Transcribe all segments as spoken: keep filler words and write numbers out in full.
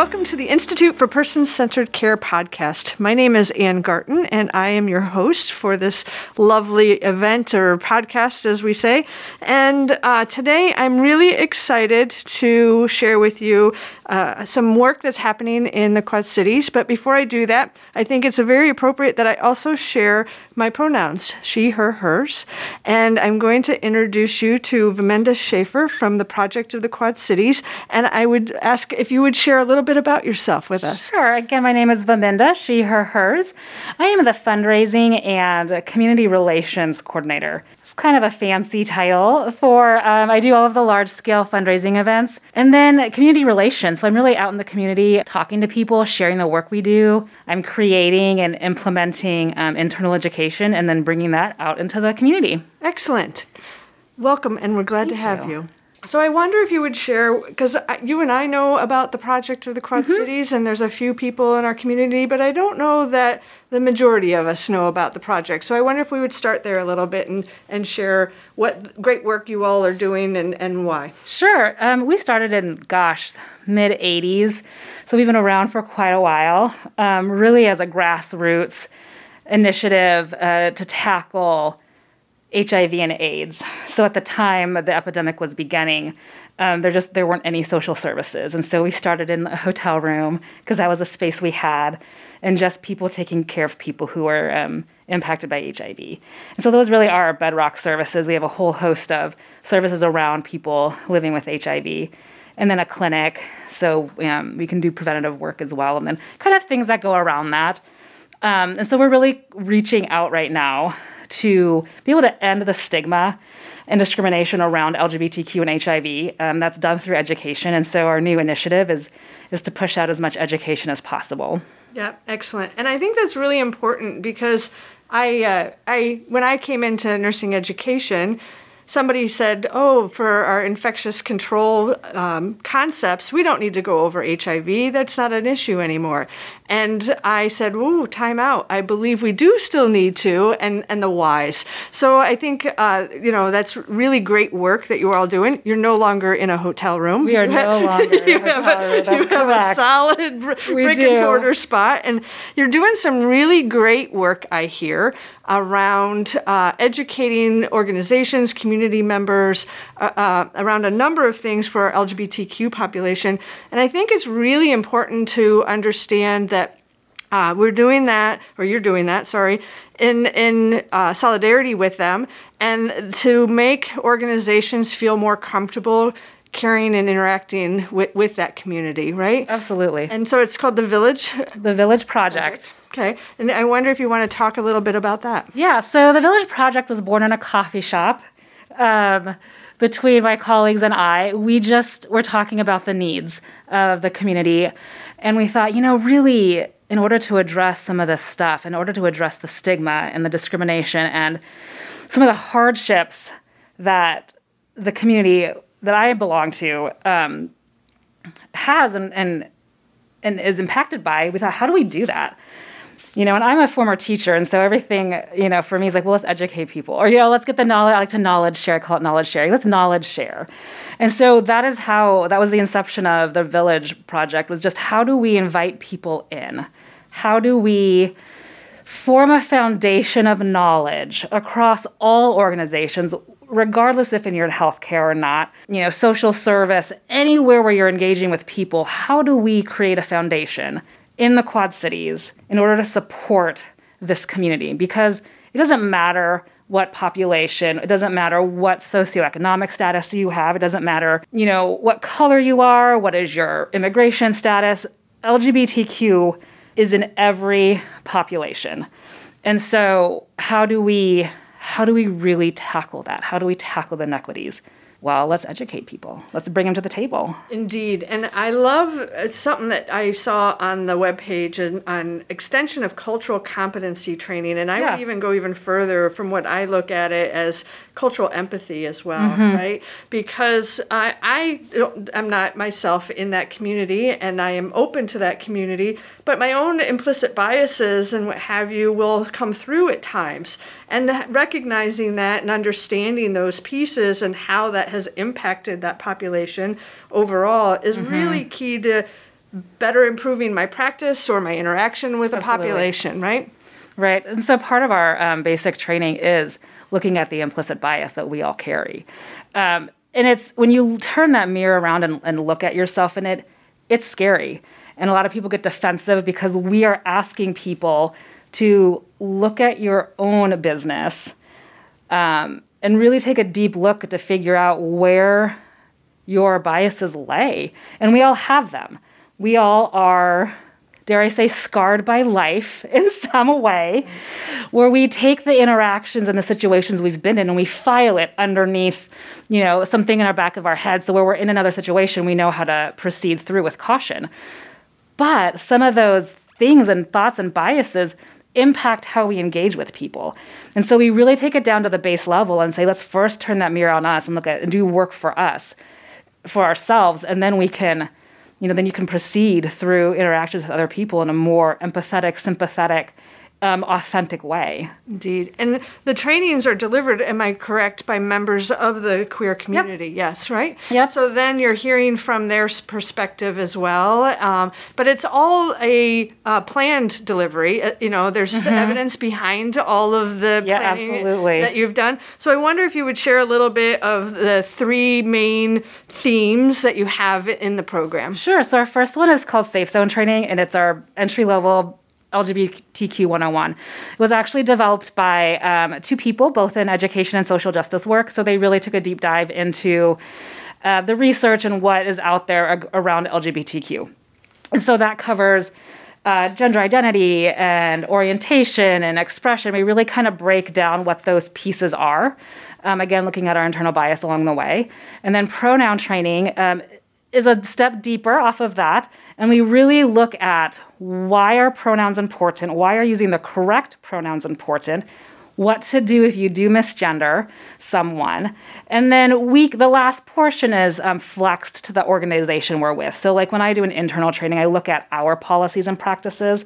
Welcome to the Institute for Person-Centered Care podcast. My name is Ann Garten, and I am your host for this lovely event or podcast, as we say. And uh, today, I'm really excited to share with you uh, some work that's happening in the Quad Cities. But before I do that, I think it's very appropriate that I also share my pronouns, she, her, hers. And I'm going to introduce you to Viminda Schaefer from the Project of the Quad Cities. And I would ask if you would share a little bit about yourself with us. Sure. Again, my name is Viminda, she, her, hers. I am the fundraising and community relations coordinator. It's kind of a fancy title for, um, I do all of the large-scale fundraising events. And then community relations. So I'm really out in the community, talking to people, sharing the work we do. I'm creating and implementing um, internal education and then bringing that out into the community. Excellent. Welcome, and we're glad Thank to have you. you. So I wonder if you would share, because you and I know about the Project of the Quad mm-hmm. Cities, and there's a few people in our community, but I don't know that the majority of us know about the project. So I wonder if we would start there a little bit and, and share what great work you all are doing and, and why. Sure. Um, we started in, gosh, mid-eighties, so we've been around for quite a while, um, really as a grassroots initiative uh, to tackle H I V and AIDS. So at the time the epidemic was beginning, um, there just there weren't any social services. And so we started in a hotel room because that was the space we had, and just people taking care of people who were um, impacted by H I V. And so those really are our bedrock services. We have a whole host of services around people living with H I V. And then a clinic, so um, we can do preventative work as well, and then kind of things that go around that. Um, and so we're really reaching out right now to be able to end the stigma and discrimination around L G B T Q and H I V. Um, that's done through education. And so our new initiative is is to push out as much education as possible. Yeah, excellent. And I think that's really important because I uh, I when I came into nursing education, somebody said, oh, for our infectious control um, concepts, we don't need to go over H I V. That's not an issue anymore. And I said, ooh, time out. I believe we do still need to, and, and the whys. So I think, uh, you know, that's really great work that you're all doing. You're no longer in a hotel room. We are no longer in a hotel room. That's you have correct. a solid br- brick do. and mortar spot. And you're doing some really great work, I hear, around uh, educating organizations, community members, uh, uh, around a number of things for our L G B T Q population. And I think it's really important to understand that uh, we're doing that, or you're doing that, sorry, in, in uh, solidarity with them, and to make organizations feel more comfortable caring and interacting with, with that community, right? Absolutely. And so it's called The Village? The Village Project. Project. Okay. And I wonder if you want to talk a little bit about that. Yeah. So The Village Project was born in a coffee shop um, between my colleagues and I. We just were talking about the needs of the community. And we thought, you know, really, in order to address some of this stuff, in order to address the stigma and the discrimination and some of the hardships that the community that I belong to um, has and, and and is impacted by, we thought, how do we do that? You know, and I'm a former teacher, and so everything, you know, for me is like, well, let's educate people. Or, you know, let's get the knowledge, I like to knowledge share, I call it knowledge sharing. Let's knowledge share. And so that is how, that was the inception of the Village Project, was just how do we invite people in? How do we form a foundation of knowledge across all organizations, regardless if in your healthcare or not, you know, social service, anywhere where you're engaging with people, how do we create a foundation in the Quad Cities in order to support this community? Because it doesn't matter what population, it doesn't matter what socioeconomic status you have, it doesn't matter, you know, what color you are, what is your immigration status. L G B T Q is in every population. And so how do we how do we really tackle that? How do we tackle the inequities? Well, let's educate people. Let's bring them to the table. Indeed. And I love it's something that I saw on the webpage and on extension of cultural competency training. And I yeah. would even go even further from what I look at it as cultural empathy as well, mm-hmm. right? Because I, I don't, I'm not myself in that community, and I am open to that community, but my own implicit biases and what have you will come through at times. And recognizing that and understanding those pieces and how that has impacted that population overall is mm-hmm. really key to better improving my practice or my interaction with Absolutely. A population, right? Right. And so part of our um, basic training is looking at the implicit bias that we all carry. Um, and it's when you turn that mirror around and, and look at yourself in it, it's scary. And a lot of people get defensive because we are asking people to look at your own business um, and really take a deep look to figure out where your biases lay. And we all have them. We all are, dare I say, scarred by life in some way, where we take the interactions and the situations we've been in and we file it underneath, you know, something in our back of our head. So where we're in another situation, we know how to proceed through with caution. But some of those things and thoughts and biases impact how we engage with people. And so we really take it down to the base level and say, let's first turn that mirror on us and look at and do work for us, for ourselves. And then we can, you know, then you can proceed through interactions with other people in a more empathetic, sympathetic, um, authentic way. Indeed. And the trainings are delivered, am I correct, by members of the queer community? Yep. Yes, right? Yep. So then you're hearing from their perspective as well. Um, but it's all a uh, planned delivery. Uh, you know, there's mm-hmm. evidence behind all of the yeah, planning absolutely. That you've done. So I wonder if you would share a little bit of the three main themes that you have in the program. Sure. So our first one is called Safe Zone Training, and it's our entry-level L G B T Q one oh one. It was actually developed by um, two people, both in education and social justice work. So they really took a deep dive into uh, the research and what is out there ag- around L G B T Q. And so that covers uh, gender identity and orientation and expression. We really kind of break down what those pieces are. Um, again, looking at our internal bias along the way. And then pronoun training um, is a step deeper off of that, and we really look at why are pronouns important, why are using the correct pronouns important, what to do if you do misgender someone. And then we, the last portion is um, flexed to the organization we're with. So like when I do an internal training, I look at our policies and practices.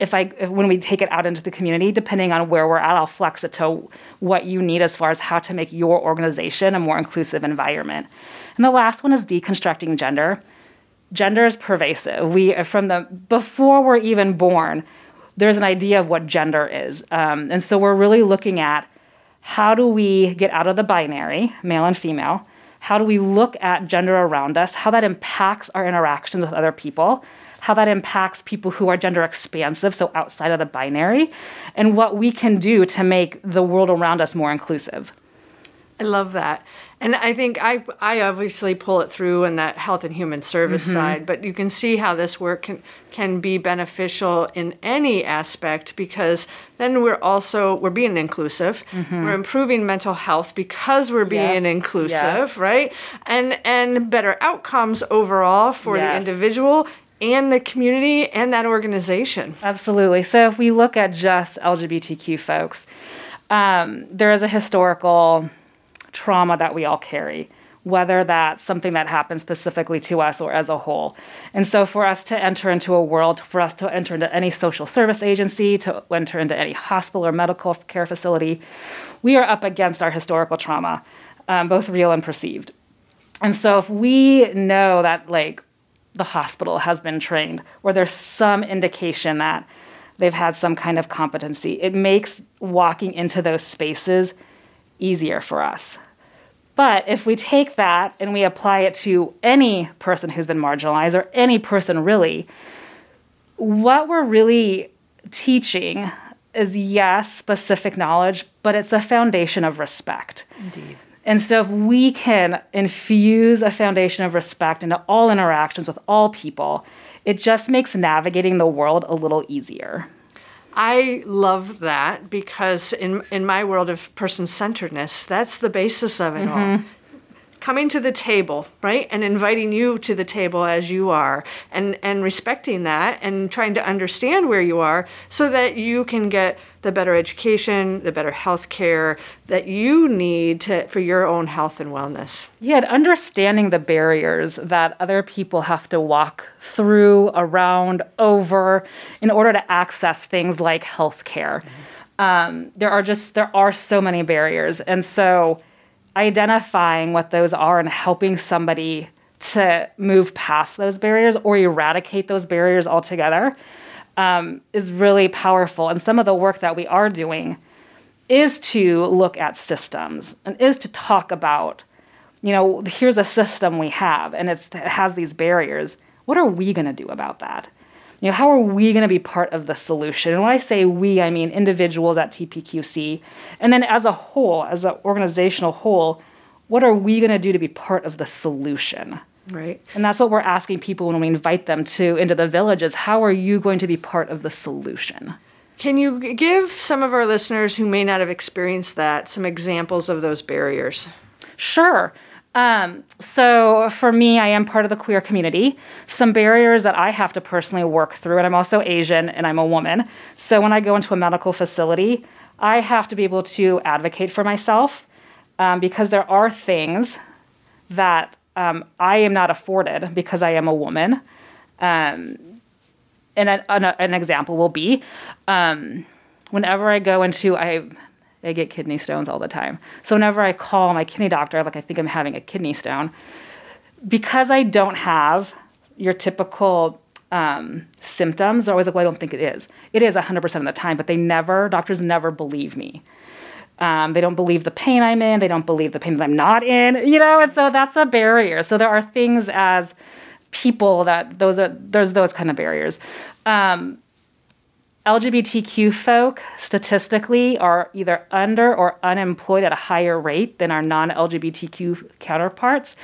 If I, if, when we take it out into the community, depending on where we're at, I'll flex it to what you need as far as how to make your organization a more inclusive environment. And the last one is deconstructing gender. Gender is pervasive. We, from the, before we're even born, there's an idea of what gender is. Um, and so we're really looking at how do we get out of the binary, male and female? How do we look at gender around us? How that impacts our interactions with other people? How that impacts people who are gender expansive, so outside of the binary? And what we can do to make the world around us more inclusive. I love that. And I think I I obviously pull it through in that health and human service mm-hmm. side, but you can see how this work can, can be beneficial in any aspect, because then we're also, we're being inclusive, mm-hmm. we're improving mental health because we're being yes. inclusive, yes. right? And and better outcomes overall for yes. the individual and the community and that organization. Absolutely. So if we look at just L G B T Q folks, um, there is a historical trauma that we all carry, whether that's something that happens specifically to us or as a whole. And so for us to enter into a world, for us to enter into any social service agency, to enter into any hospital or medical care facility, we are up against our historical trauma, um, both real and perceived. And so if we know that like the hospital has been trained, or there's some indication that they've had some kind of competency, it makes walking into those spaces easier for us. But if we take that and we apply it to any person who's been marginalized, or any person really, what we're really teaching is, yes, specific knowledge, but it's a foundation of respect. Indeed. And so if we can infuse a foundation of respect into all interactions with all people, it just makes navigating the world a little easier. I love that, because in in my world of person-centeredness, that's the basis of it mm-hmm. all. Coming to the table, right? And inviting you to the table as you are, and, and respecting that and trying to understand where you are so that you can get the better education, the better health care that you need to, for your own health and wellness. Yeah, and understanding the barriers that other people have to walk through, around, over, in order to access things like health care. Mm-hmm. Um, there are just, there are so many barriers. And so identifying what those are and helping somebody to move past those barriers or eradicate those barriers altogether um, is really powerful. And some of the work that we are doing is to look at systems and is to talk about, you know, here's a system we have and it's, it has these barriers. What are we going to do about that? You know, how are we going to be part of the solution? And when I say we, I mean individuals at T P Q C. And then as a whole, as an organizational whole, what are we going to do to be part of the solution? Right. And that's what we're asking people when we invite them to into the villages. How are you going to be part of the solution? Can you give some of our listeners who may not have experienced that some examples of those barriers? Sure. Um, so for me, I am part of the queer community. Some barriers that I have to personally work through, and I'm also Asian and I'm a woman. So when I go into a medical facility, I have to be able to advocate for myself um, because there are things that um, I am not afforded because I am a woman. Um, and an, an, an example will be um, whenever I go into... I. I get kidney stones all the time. So whenever I call my kidney doctor, like I think I'm having a kidney stone, because I don't have your typical um, symptoms, they're always like, well, I don't think it is. It is one hundred percent of the time, but they never, doctors never believe me. Um, they don't believe the pain I'm in. They don't believe the pain that I'm not in, you know, and so that's a barrier. So there are things as people that those are, there's those kind of barriers. Um, L G B T Q folk statistically are either under or unemployed at a higher rate than our non-L G B T Q counterparts.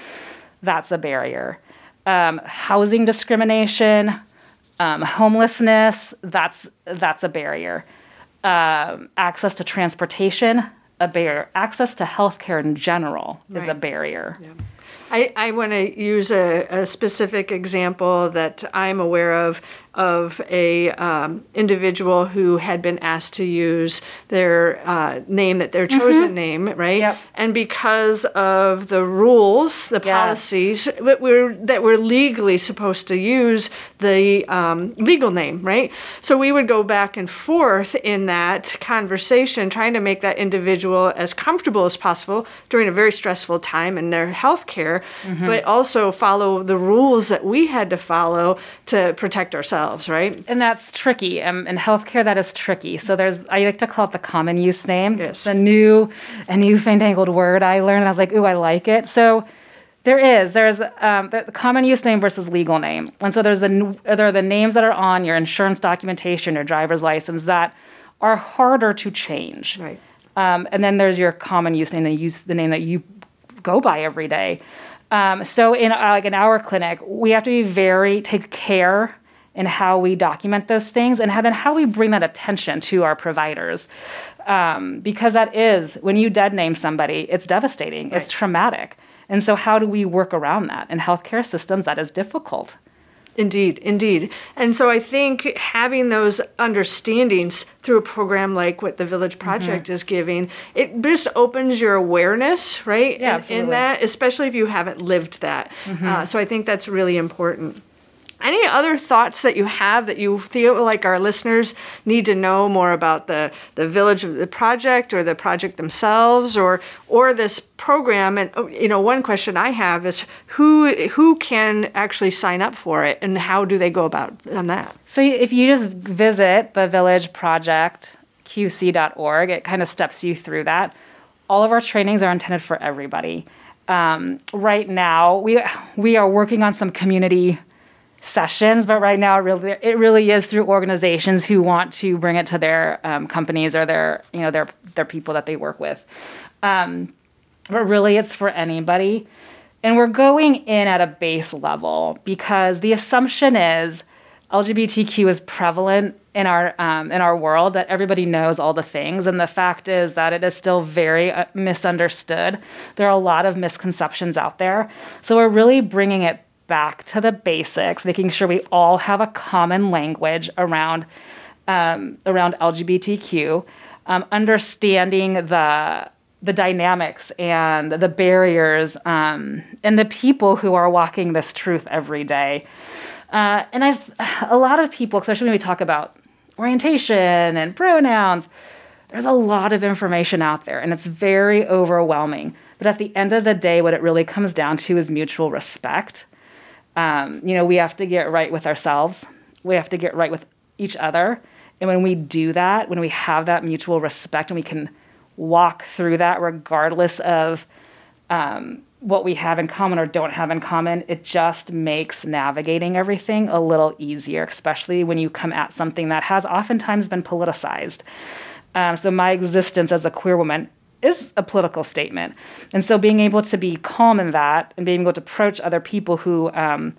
That's a barrier. Um, housing discrimination, um, homelessness, that's that's a barrier. Um, access to transportation, a barrier. Access to healthcare in general is right. a barrier. Yeah. I, I want to use a, a specific example that I'm aware of, of a um, individual who had been asked to use their uh, name, that their chosen mm-hmm. name, right? Yep. And because of the rules, the yes. policies that we're, that we're legally supposed to use the um, legal name, right? So we would go back and forth in that conversation, trying to make that individual as comfortable as possible during a very stressful time in their health care. Mm-hmm. But also follow the rules that we had to follow to protect ourselves, right? And that's tricky. Um, in healthcare, that is tricky. So there's, I like to call it the common use name. Yes. It's a new, a new fandangled word I learned. And I was like, ooh, I like it. So there is, there's um, the common use name versus legal name. And so there's the, there are the names that are on your insurance documentation, your driver's license that are harder to change. Right. Um, and then there's your common use name, the, use, the name that you go by every day. Um, so in uh, like in our clinic, we have to be very, take care in how we document those things and how, then how we bring that attention to our providers. Um, because that is, when you dead name somebody, it's devastating, right. It's traumatic. And so how do we work around that? In healthcare systems, that is difficult. Indeed, indeed. And so I think having those understandings through a program like what the Village Project mm-hmm. is giving, it just opens your awareness, right? Yeah, in, in that, especially if you haven't lived that. Mm-hmm. Uh, so I think that's really important. Any other thoughts that you have that you feel like our listeners need to know more about the, the Village of the Project or the project themselves or or this program? And, you know, one question I have is who who can actually sign up for it and how do they go about on that? So if you just visit the village project q c dot org, it kind of steps you through that. All of our trainings are intended for everybody. Um, right now, we we are working on some community sessions, but right now it really, it really is through organizations who want to bring it to their um, companies or their, you know, their their people that they work with. Um, but really it's for anybody. And we're going in at a base level because the assumption is L G B T Q is prevalent in our um, in our world, that everybody knows all the things. And the fact is that it is still very uh, misunderstood. There are a lot of misconceptions out there. So we're really bringing it back to the basics, making sure we all have a common language around um, around L G B T Q, um, understanding the the dynamics and the barriers um, and the people who are walking this truth every day. Uh, and I've a lot of people, especially when we talk about orientation and pronouns, there's a lot of information out there, and it's very overwhelming. But at the end of the day, what it really comes down to is mutual respect. Um, you know, we have to get right with ourselves. We have to get right with each other. And when we do that, when we have that mutual respect and we can walk through that regardless of um, what we have in common or don't have in common, it just makes navigating everything a little easier, especially when you come at something that has oftentimes been politicized. Um, so my existence as a queer woman is a political statement. And so being able to be calm in that and being able to approach other people who um,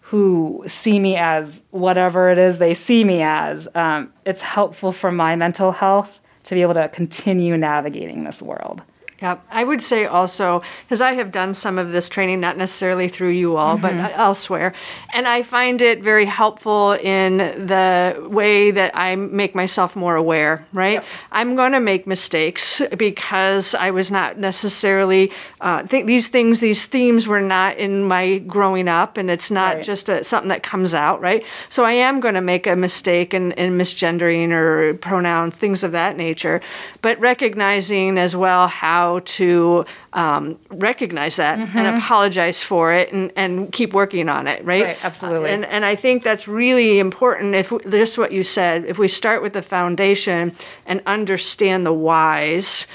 who see me as whatever it is they see me as, um, it's helpful for my mental health to be able to continue navigating this world. Yeah, I would say also, because I have done some of this training, not necessarily through you all, mm-hmm. but elsewhere, and I find it very helpful in the way that I make myself more aware, right? Yep. I'm going to make mistakes because I was not necessarily, uh, th- these things, these themes were not in my growing up, and it's not right. just a, something that comes out, right? So I am going to make a mistake in, in misgendering or pronouns, things of that nature, but recognizing as well how to um, recognize that mm-hmm. and apologize for it and, and keep working on it, right? Right, absolutely. Uh, and, and I think that's really important. If we, just what you said, if we start with the foundation and understand the whys,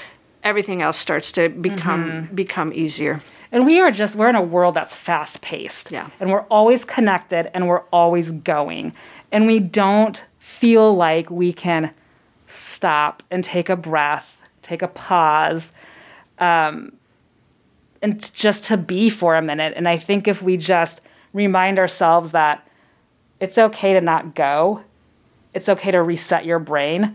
everything else starts to become mm-hmm. become easier. And we are just, we're in a world that's fast-paced. Yeah. And we're always connected and we're always going. And we don't feel like we can stop and take a breath, take a pause, Um, and just to be for a minute. And I think if we just remind ourselves that it's okay to not go, it's okay to reset your brain,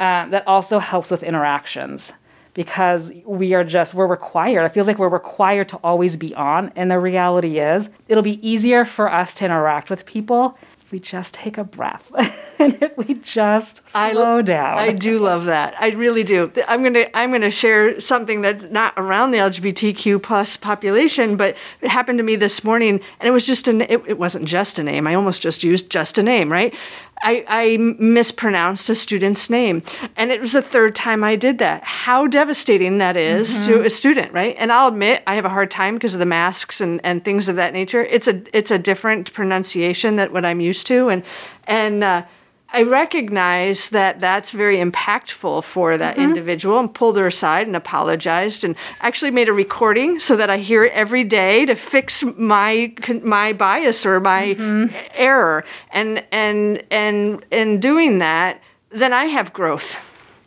uh, that also helps with interactions because we are just, we're required. It feels like we're required to always be on. And the reality is it'll be easier for us to interact with people we just take a breath and if we just slow I, down. I do love that. I really do. I'm going to I'm going to share something that's not around the L G B T Q plus population, but it happened to me this morning, and it was just an it, it wasn't just a name. I almost just used just a name, right? I, I mispronounced a student's name, and it was the third time I did that. How devastating that is mm-hmm. to a student, right? And I'll admit I have a hard time because of the masks and, and things of that nature. It's a it's a different pronunciation than what I'm used to, and and uh, I recognize that that's very impactful for that mm-hmm. individual, and pulled her aside and apologized, and actually made a recording so that I hear it every day to fix my my bias or my mm-hmm. error. And and and in doing that, then I have growth.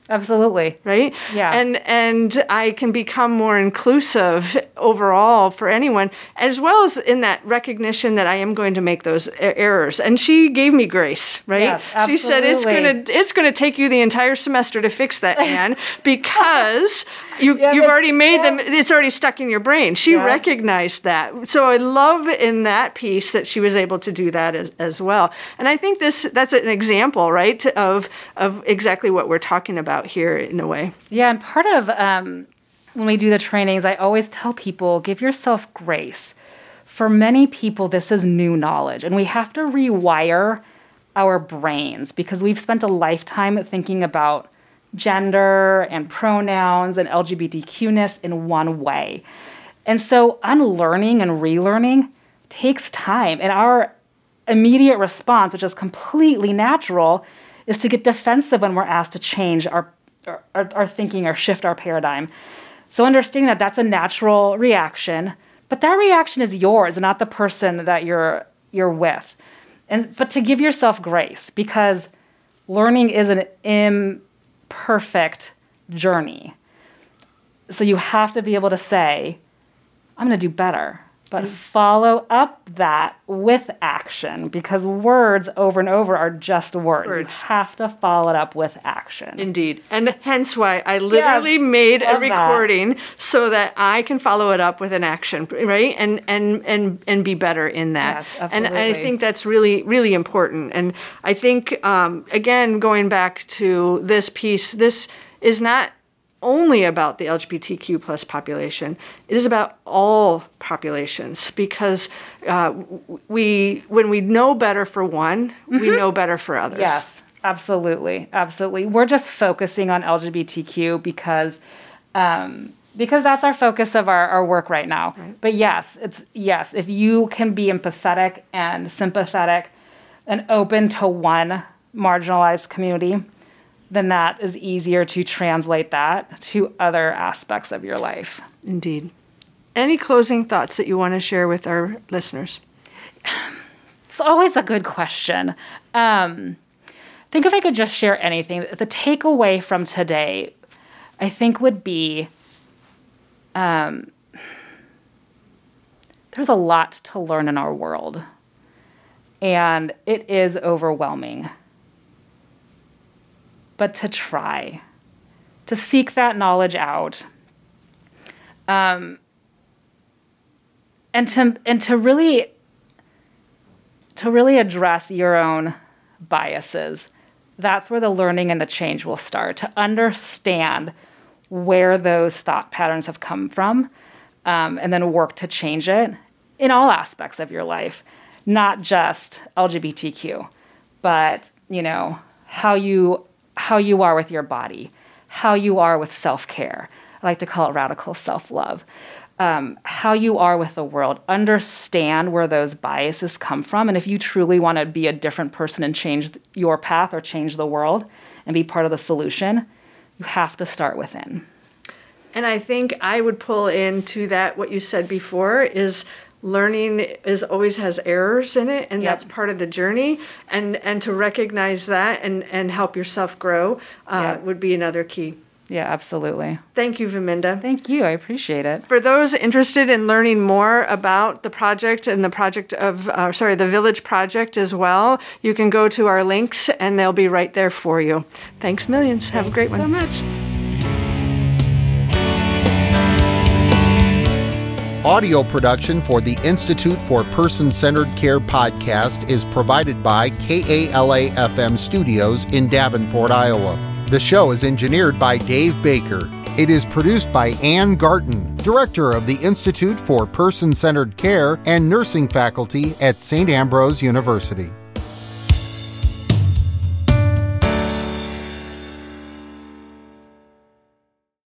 Absolutely. Right? Yeah. And and I can become more inclusive overall for anyone, as well as in that recognition that I am going to make those errors. And she gave me grace, right? Yes, absolutely. She said, it's going to it's going to take you the entire semester to fix that, Ann, because you, yeah, you've already made yeah. them, it's already stuck in your brain. She yeah. recognized that. So I love in that piece that she was able to do that as, as well. And I think this that's an example, right, of of exactly what we're talking about here in a way. Yeah, and part of um, when we do the trainings, I always tell people, give yourself grace. For many people, this is new knowledge, and we have to rewire our brains because we've spent a lifetime thinking about gender and pronouns and L G B T Q-ness in one way. And so unlearning and relearning takes time, and our immediate response, which is completely natural, is to get defensive when we're asked to change our, our, our thinking or shift our paradigm. So understanding that that's a natural reaction, but that reaction is yours and not the person that you're you're with. And but to give yourself grace, because learning is an imperfect journey. So you have to be able to say, I'm going to do better. But follow up that with action, because words over and over are just words. words. You have to follow it up with action. Indeed. And hence why I literally yes, made a recording that. So that I can follow it up with an action, right? And and and, and be better in that. Yes, absolutely. And I think that's really, really important. And I think, um, again, going back to this piece, this is not only about the L G B T Q plus population. It is about all populations because uh, we, when we know better for one, mm-hmm. we know better for others. Yes, absolutely, absolutely. We're just focusing on L G B T Q because um, because that's our focus of our, our work right now. Right. But yes, it's yes, if you can be empathetic and sympathetic and open to one marginalized community, then that is easier to translate that to other aspects of your life. Indeed. Any closing thoughts that you want to share with our listeners? It's always a good question. Um, I think if I could just share anything, the takeaway from today, I think would be um, there's a lot to learn in our world, and it is overwhelming. But to try, to seek that knowledge out, um, and to and to really to really address your own biases. That's where the learning and the change will start, to understand where those thought patterns have come from, um, and then work to change it in all aspects of your life, not just L G B T Q, but you know how you. how you are with your body, how you are with self-care. I like to call it radical self-love. Um, how you are with the world. Understand where those biases come from. And if you truly want to be a different person and change your path or change the world and be part of the solution, you have to start within. And I think I would pull into that what you said before is learning is always has errors in it, and yep. that's part of the journey. And and to recognize that and, and help yourself grow uh, yep. would be another key. Yeah, absolutely. Thank you, Viminda. Thank you. I appreciate it. For those interested in learning more about the project and the project of, uh, sorry, the Village Project as well, you can go to our links and they'll be right there for you. Thanks millions. Have Thank a great one. Thank you so much. Audio production for the Institute for Person-Centered Care podcast is provided by KALA F M Studios in Davenport, Iowa. The show is engineered by Dave Baker. It is produced by Ann Garten, director of the Institute for Person-Centered Care and nursing faculty at Saint Ambrose University.